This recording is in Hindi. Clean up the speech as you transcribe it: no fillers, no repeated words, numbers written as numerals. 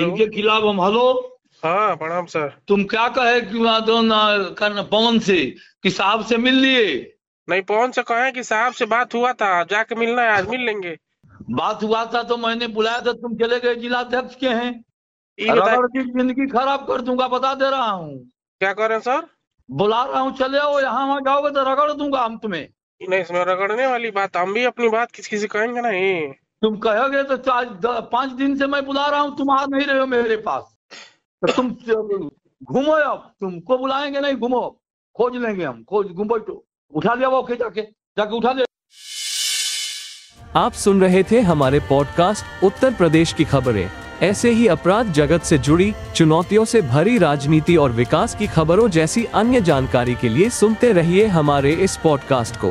इनके खिलाफ हम हलो। हाँ प्रणाम सर। तुम क्या कहे पवन से कि साहब से मिल लिए? नहीं, पवन से कहे कि साहब से बात हुआ था, जाके मिलना है, आज मिल लेंगे। बात हुआ था तो मैंने बुलाया था, तुम चले गए, जिला अध्यक्ष के हैं। जिंदगी खराब कर दूंगा, बता दे रहा हूँ। क्या कर रहे हैं सर? बुला रहा हूँ, चले आओ, यहाँ वहाँ जाओगे तो रगड़ दूंगा हम तुम्हें। नहीं, इसमें रगड़ने वाली बात, हम भी अपनी बात किसी से कहेंगे नहीं। तुम कहोगे तो 4-5 दिन से मैं बुला रहा हूँ, तुम आ नहीं रहे हो मेरे पास, तो तुम घूमो, अब तुमको बुलाएंगे नहीं, घूमो, खोज लेंगे हम, खोज घूमो, तो उठा लिया वो, जाके उठा ले। आप सुन रहे थे हमारे पॉडकास्ट उत्तर प्रदेश की खबरें। ऐसे ही अपराध जगत से जुड़ी, चुनौतियों से भरी राजनीति और विकास की खबरों जैसी अन्य जानकारी के लिए सुनते रहिए हमारे इस पॉडकास्ट को।